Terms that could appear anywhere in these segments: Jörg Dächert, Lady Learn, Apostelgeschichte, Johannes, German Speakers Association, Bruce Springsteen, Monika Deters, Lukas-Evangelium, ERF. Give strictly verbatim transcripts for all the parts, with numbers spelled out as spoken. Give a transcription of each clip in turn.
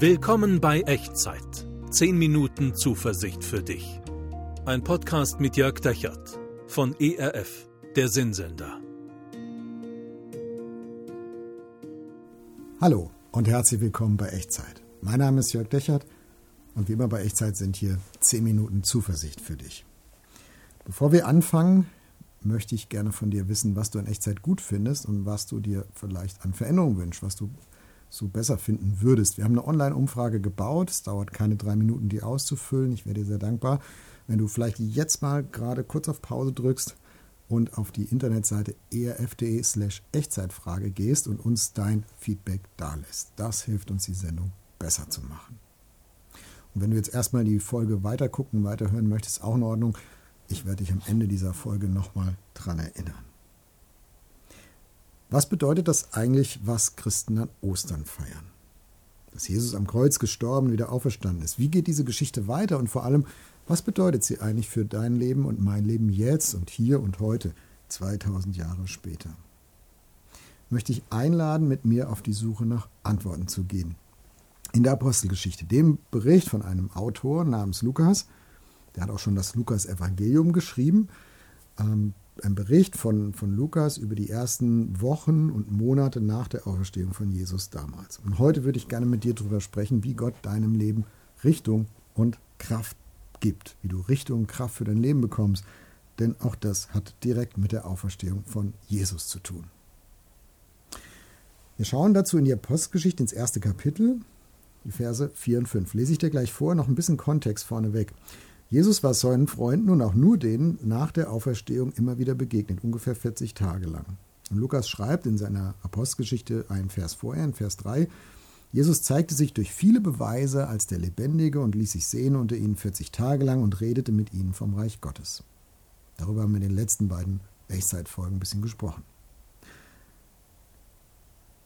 Willkommen bei Echtzeit. zehn Minuten Zuversicht für dich. Ein Podcast mit Jörg Dächert von E R F, der Sinnsender. Hallo und herzlich willkommen bei Echtzeit. Mein Name ist Jörg Dächert und wie immer bei Echtzeit sind hier zehn Minuten Zuversicht für dich. Bevor wir anfangen, möchte ich gerne von dir wissen, was du in Echtzeit gut findest und was du dir vielleicht an Veränderungen wünschst, was du so besser finden würdest. Wir haben eine Online-Umfrage gebaut. Es dauert keine drei Minuten, die auszufüllen. Ich wäre dir sehr dankbar, wenn du vielleicht jetzt mal gerade kurz auf Pause drückst und auf die Internetseite erf.de slash Echtzeitfrage gehst und uns dein Feedback dalässt. Das hilft uns, die Sendung besser zu machen. Und wenn du jetzt erstmal die Folge weitergucken, weiterhören möchtest, auch in Ordnung. Ich werde dich am Ende dieser Folge nochmal dran erinnern. Was bedeutet das eigentlich, was Christen an Ostern feiern? Dass Jesus am Kreuz gestorben, wieder auferstanden ist. Wie geht diese Geschichte weiter und vor allem, was bedeutet sie eigentlich für dein Leben und mein Leben jetzt und hier und heute, zweitausend Jahre später? Möchte ich einladen, mit mir auf die Suche nach Antworten zu gehen. In der Apostelgeschichte, dem Bericht von einem Autor namens Lukas, der hat auch schon das Lukas-Evangelium geschrieben, ähm, ein Bericht von, von Lukas über die ersten Wochen und Monate nach der Auferstehung von Jesus damals. Und heute würde ich gerne mit dir darüber sprechen, wie Gott deinem Leben Richtung und Kraft gibt, wie du Richtung und Kraft für dein Leben bekommst, denn auch das hat direkt mit der Auferstehung von Jesus zu tun. Wir schauen dazu in die Apostelgeschichte, ins erste Kapitel, die Verse vier und fünf. Lese ich dir gleich vor, noch ein bisschen Kontext vorneweg. Jesus war seinen Freunden und auch nur denen nach der Auferstehung immer wieder begegnet, ungefähr vierzig Tage lang. Und Lukas schreibt in seiner Apostelgeschichte einen Vers vorher, in Vers drei, Jesus zeigte sich durch viele Beweise als der Lebendige und ließ sich sehen unter ihnen vierzig Tage lang und redete mit ihnen vom Reich Gottes. Darüber haben wir in den letzten beiden Echtzeitfolgen ein bisschen gesprochen.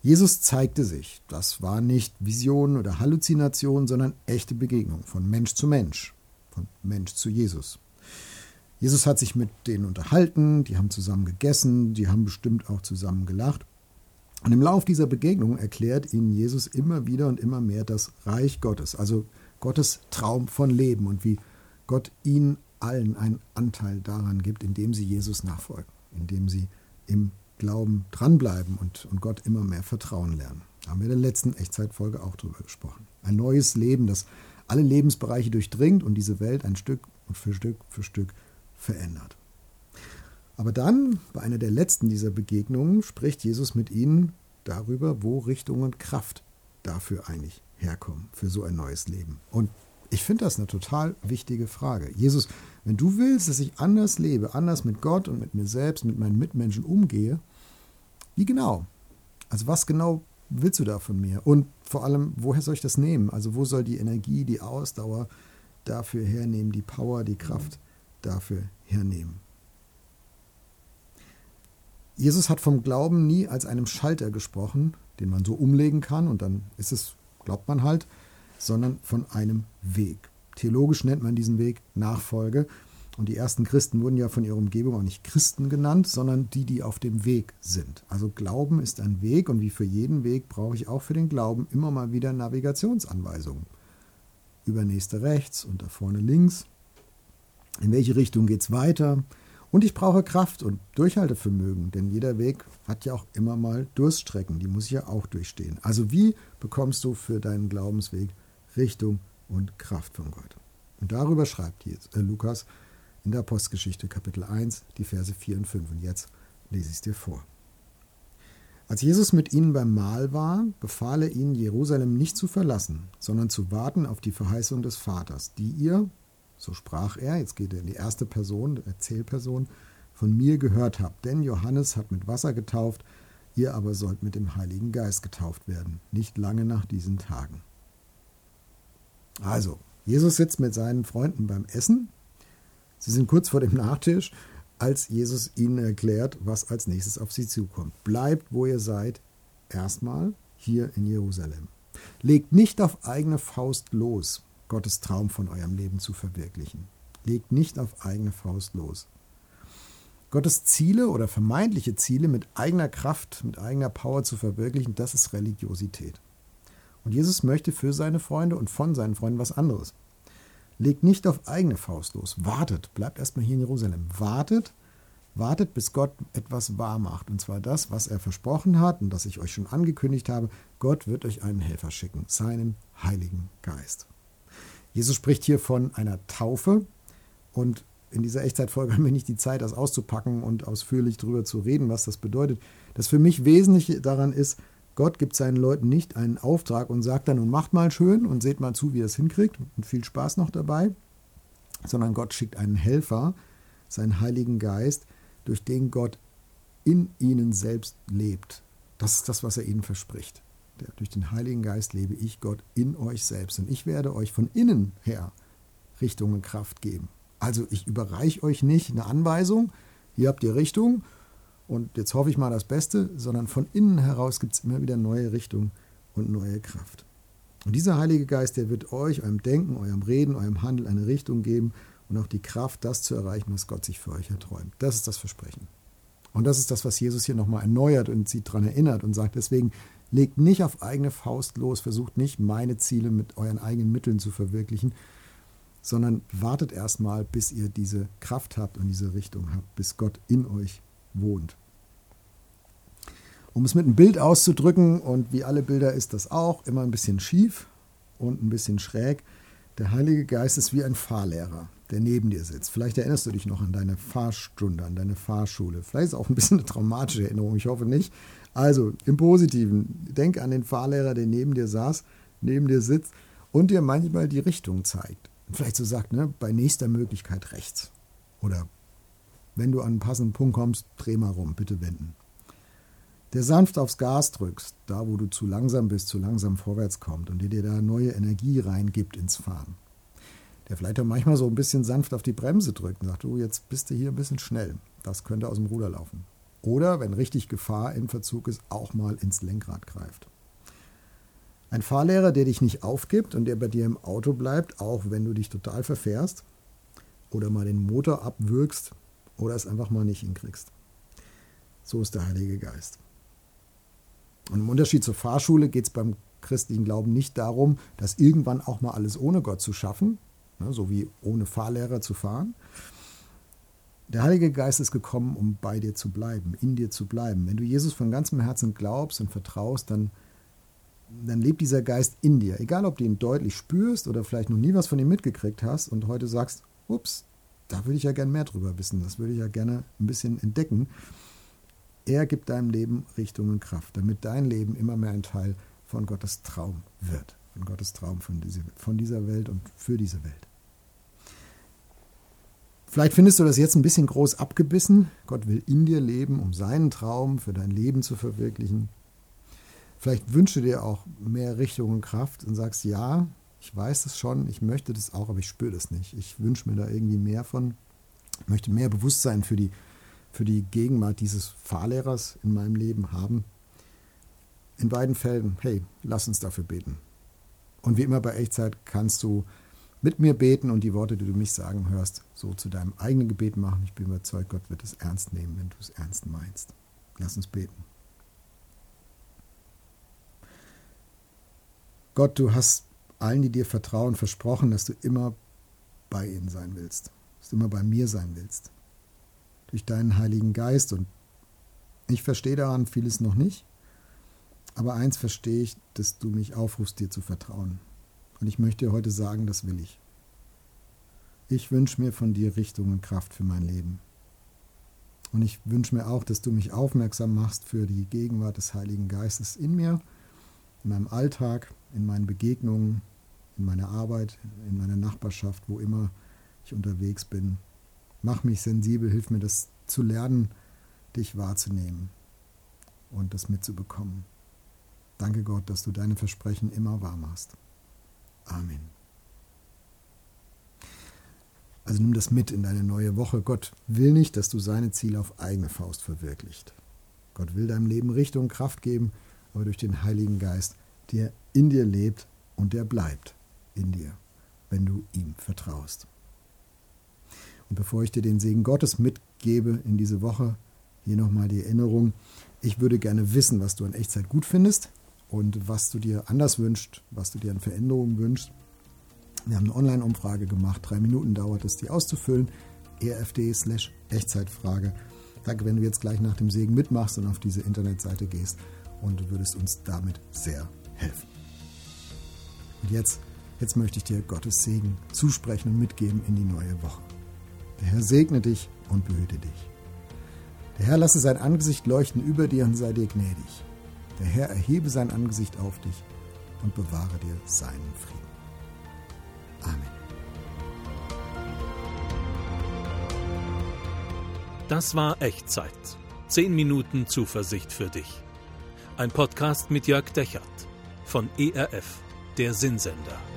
Jesus zeigte sich. Das war nicht Visionen oder Halluzinationen, sondern echte Begegnung von Mensch zu Mensch. Von Mensch zu Jesus. Jesus hat sich mit denen unterhalten, die haben zusammen gegessen, die haben bestimmt auch zusammen gelacht. Und im Lauf dieser Begegnung erklärt ihnen Jesus immer wieder und immer mehr das Reich Gottes, also Gottes Traum von Leben und wie Gott ihnen allen einen Anteil daran gibt, indem sie Jesus nachfolgen, indem sie im Glauben dranbleiben und, und Gott immer mehr vertrauen lernen. Da haben wir in der letzten Echtzeitfolge auch drüber gesprochen. Ein neues Leben, das alle Lebensbereiche durchdringt und diese Welt ein Stück für Stück für Stück verändert. Aber dann, bei einer der letzten dieser Begegnungen, spricht Jesus mit ihnen darüber, wo Richtung und Kraft dafür eigentlich herkommen, für so ein neues Leben. Und ich finde das eine total wichtige Frage. Jesus, wenn du willst, dass ich anders lebe, anders mit Gott und mit mir selbst, mit meinen Mitmenschen umgehe, wie genau? Also was genau willst du da von mir? Und vor allem, woher soll ich das nehmen? Also wo soll die Energie, die Ausdauer dafür hernehmen, die Power, die Kraft dafür hernehmen? Jesus hat vom Glauben nie als einem Schalter gesprochen, den man so umlegen kann und dann ist es, glaubt man halt, sondern von einem Weg. Theologisch nennt man diesen Weg Nachfolge. Und die ersten Christen wurden ja von ihrer Umgebung auch nicht Christen genannt, sondern die, die auf dem Weg sind. Also Glauben ist ein Weg und wie für jeden Weg brauche ich auch für den Glauben immer mal wieder Navigationsanweisungen. Übernächste rechts und da vorne links. In welche Richtung geht's weiter? Und ich brauche Kraft und Durchhaltevermögen, denn jeder Weg hat ja auch immer mal Durststrecken, die muss ich ja auch durchstehen. Also wie bekommst du für deinen Glaubensweg Richtung und Kraft von Gott? Und darüber schreibt jetzt äh, Lukas, in der Apostelgeschichte, Kapitel eins, die Verse vier und fünf. Und jetzt lese ich es dir vor. Als Jesus mit ihnen beim Mahl war, befahl er ihnen, Jerusalem nicht zu verlassen, sondern zu warten auf die Verheißung des Vaters, die ihr, so sprach er, jetzt geht er in die erste Person, die Erzählperson, von mir gehört habt. Denn Johannes hat mit Wasser getauft, ihr aber sollt mit dem Heiligen Geist getauft werden, nicht lange nach diesen Tagen. Also, Jesus sitzt mit seinen Freunden beim Essen. Sie sind kurz vor dem Nachtisch, als Jesus ihnen erklärt, was als nächstes auf sie zukommt. Bleibt, wo ihr seid, erstmal hier in Jerusalem. Legt nicht auf eigene Faust los, Gottes Traum von eurem Leben zu verwirklichen. Legt nicht auf eigene Faust los. Gottes Ziele oder vermeintliche Ziele mit eigener Kraft, mit eigener Power zu verwirklichen, das ist Religiosität. Und Jesus möchte für seine Freunde und von seinen Freunden was anderes. Legt nicht auf eigene Faust los. Wartet. Bleibt erstmal hier in Jerusalem. Wartet. Wartet, bis Gott etwas wahr macht. Und zwar das, was er versprochen hat und das ich euch schon angekündigt habe. Gott wird euch einen Helfer schicken, seinen Heiligen Geist. Jesus spricht hier von einer Taufe. Und in dieser Echtzeitfolge haben wir nicht die Zeit, das auszupacken und ausführlich darüber zu reden, was das bedeutet. Das für mich Wesentliche daran ist, Gott gibt seinen Leuten nicht einen Auftrag und sagt dann, nun macht mal schön und seht mal zu, wie ihr es hinkriegt und viel Spaß noch dabei, sondern Gott schickt einen Helfer, seinen Heiligen Geist, durch den Gott in ihnen selbst lebt. Das ist das, was er ihnen verspricht. Der, durch den Heiligen Geist lebe ich Gott in euch selbst und ich werde euch von innen her Richtung und Kraft geben. Also ich überreiche euch nicht eine Anweisung, hier habt ihr Richtung und jetzt hoffe ich mal das Beste, sondern von innen heraus gibt es immer wieder neue Richtung und neue Kraft. Und dieser Heilige Geist, der wird euch, eurem Denken, eurem Reden, eurem Handeln eine Richtung geben, und auch die Kraft, das zu erreichen, was Gott sich für euch erträumt. Das ist das Versprechen. Und das ist das, was Jesus hier nochmal erneuert und sie daran erinnert und sagt, deswegen legt nicht auf eigene Faust los, versucht nicht, meine Ziele mit euren eigenen Mitteln zu verwirklichen, sondern wartet erstmal, bis ihr diese Kraft habt und diese Richtung habt, bis Gott in euch wohnt. Um es mit einem Bild auszudrücken, und wie alle Bilder ist das auch, immer ein bisschen schief und ein bisschen schräg, der Heilige Geist ist wie ein Fahrlehrer, der neben dir sitzt. Vielleicht erinnerst du dich noch an deine Fahrstunde, an deine Fahrschule. Vielleicht ist auch ein bisschen eine traumatische Erinnerung, ich hoffe nicht. Also im Positiven, denk an den Fahrlehrer, der neben dir saß, neben dir sitzt und dir manchmal die Richtung zeigt. Und vielleicht so sagt, ne, bei nächster Möglichkeit rechts. Oder wenn du an einen passenden Punkt kommst, dreh mal rum, bitte wenden. Der sanft aufs Gas drückst, da wo du zu langsam bist, zu langsam vorwärts kommst und der dir da neue Energie reingibt ins Fahren. Der vielleicht auch manchmal so ein bisschen sanft auf die Bremse drückt und sagt, du, jetzt bist du hier ein bisschen schnell. Das könnte aus dem Ruder laufen. Oder, wenn richtig Gefahr im Verzug ist, auch mal ins Lenkrad greift. Ein Fahrlehrer, der dich nicht aufgibt und der bei dir im Auto bleibt, auch wenn du dich total verfährst oder mal den Motor abwürgst oder es einfach mal nicht hinkriegst. So ist der Heilige Geist. Und im Unterschied zur Fahrschule geht es beim christlichen Glauben nicht darum, dass irgendwann auch mal alles ohne Gott zu schaffen, so wie ohne Fahrlehrer zu fahren. Der Heilige Geist ist gekommen, um bei dir zu bleiben, in dir zu bleiben. Wenn du Jesus von ganzem Herzen glaubst und vertraust, dann, dann lebt dieser Geist in dir. Egal, ob du ihn deutlich spürst oder vielleicht noch nie was von ihm mitgekriegt hast und heute sagst, ups, da würde ich ja gerne mehr drüber wissen, das würde ich ja gerne ein bisschen entdecken. Er gibt deinem Leben Richtung und Kraft, damit dein Leben immer mehr ein Teil von Gottes Traum wird. Von Gottes Traum von dieser Welt und für diese Welt. Vielleicht findest du das jetzt ein bisschen groß abgebissen. Gott will in dir leben, um seinen Traum für dein Leben zu verwirklichen. Vielleicht wünschst du dir auch mehr Richtung und Kraft und sagst, ja, ich weiß das schon, ich möchte das auch, aber ich spüre das nicht. Ich wünsche mir da irgendwie mehr von. Ich möchte mehr Bewusstsein für die, für die Gegenwart dieses Fahrlehrers in meinem Leben haben. In beiden Fällen, hey, lass uns dafür beten. Und wie immer bei Echtzeit kannst du mit mir beten und die Worte, die du mich sagen hörst, so zu deinem eigenen Gebet machen. Ich bin überzeugt, Gott wird es ernst nehmen, wenn du es ernst meinst. Lass uns beten. Gott, du hast allen, die dir vertrauen, versprochen, dass du immer bei ihnen sein willst, dass du immer bei mir sein willst. Durch deinen Heiligen Geist. Und ich verstehe daran vieles noch nicht. Aber eins verstehe ich, dass du mich aufrufst, dir zu vertrauen. Und ich möchte dir heute sagen, das will ich. Ich wünsche mir von dir Richtung und Kraft für mein Leben. Und ich wünsche mir auch, dass du mich aufmerksam machst für die Gegenwart des Heiligen Geistes in mir, in meinem Alltag, in meinen Begegnungen, in meiner Arbeit, in meiner Nachbarschaft, wo immer ich unterwegs bin. Mach mich sensibel, hilf mir, das zu lernen, dich wahrzunehmen und das mitzubekommen. Danke Gott, dass du deine Versprechen immer wahr machst. Amen. Also nimm das mit in deine neue Woche. Gott will nicht, dass du seine Ziele auf eigene Faust verwirklichst. Gott will deinem Leben Richtung und Kraft geben, aber durch den Heiligen Geist, der in dir lebt und der bleibt in dir, wenn du ihm vertraust. Und bevor ich dir den Segen Gottes mitgebe in diese Woche, hier nochmal die Erinnerung, ich würde gerne wissen, was du in Echtzeit gut findest. und was du dir anders wünschst, was du dir an Veränderungen wünschst. Wir haben eine Online-Umfrage gemacht, drei Minuten dauert es, die auszufüllen, erfd slash Echtzeitfrage. Danke, wenn du jetzt gleich nach dem Segen mitmachst und auf diese Internetseite gehst, und du würdest uns damit sehr helfen. Und jetzt, jetzt möchte ich dir Gottes Segen zusprechen und mitgeben in die neue Woche. Der Herr segne dich und behüte dich. Der Herr lasse sein Angesicht leuchten über dir und sei dir gnädig. Der Herr erhebe sein Angesicht auf dich und bewahre dir seinen Frieden. Amen. Das war Echtzeit. Zehn Minuten Zuversicht für dich. Ein Podcast mit Jörg Dächert von E R F, der Sinnsender.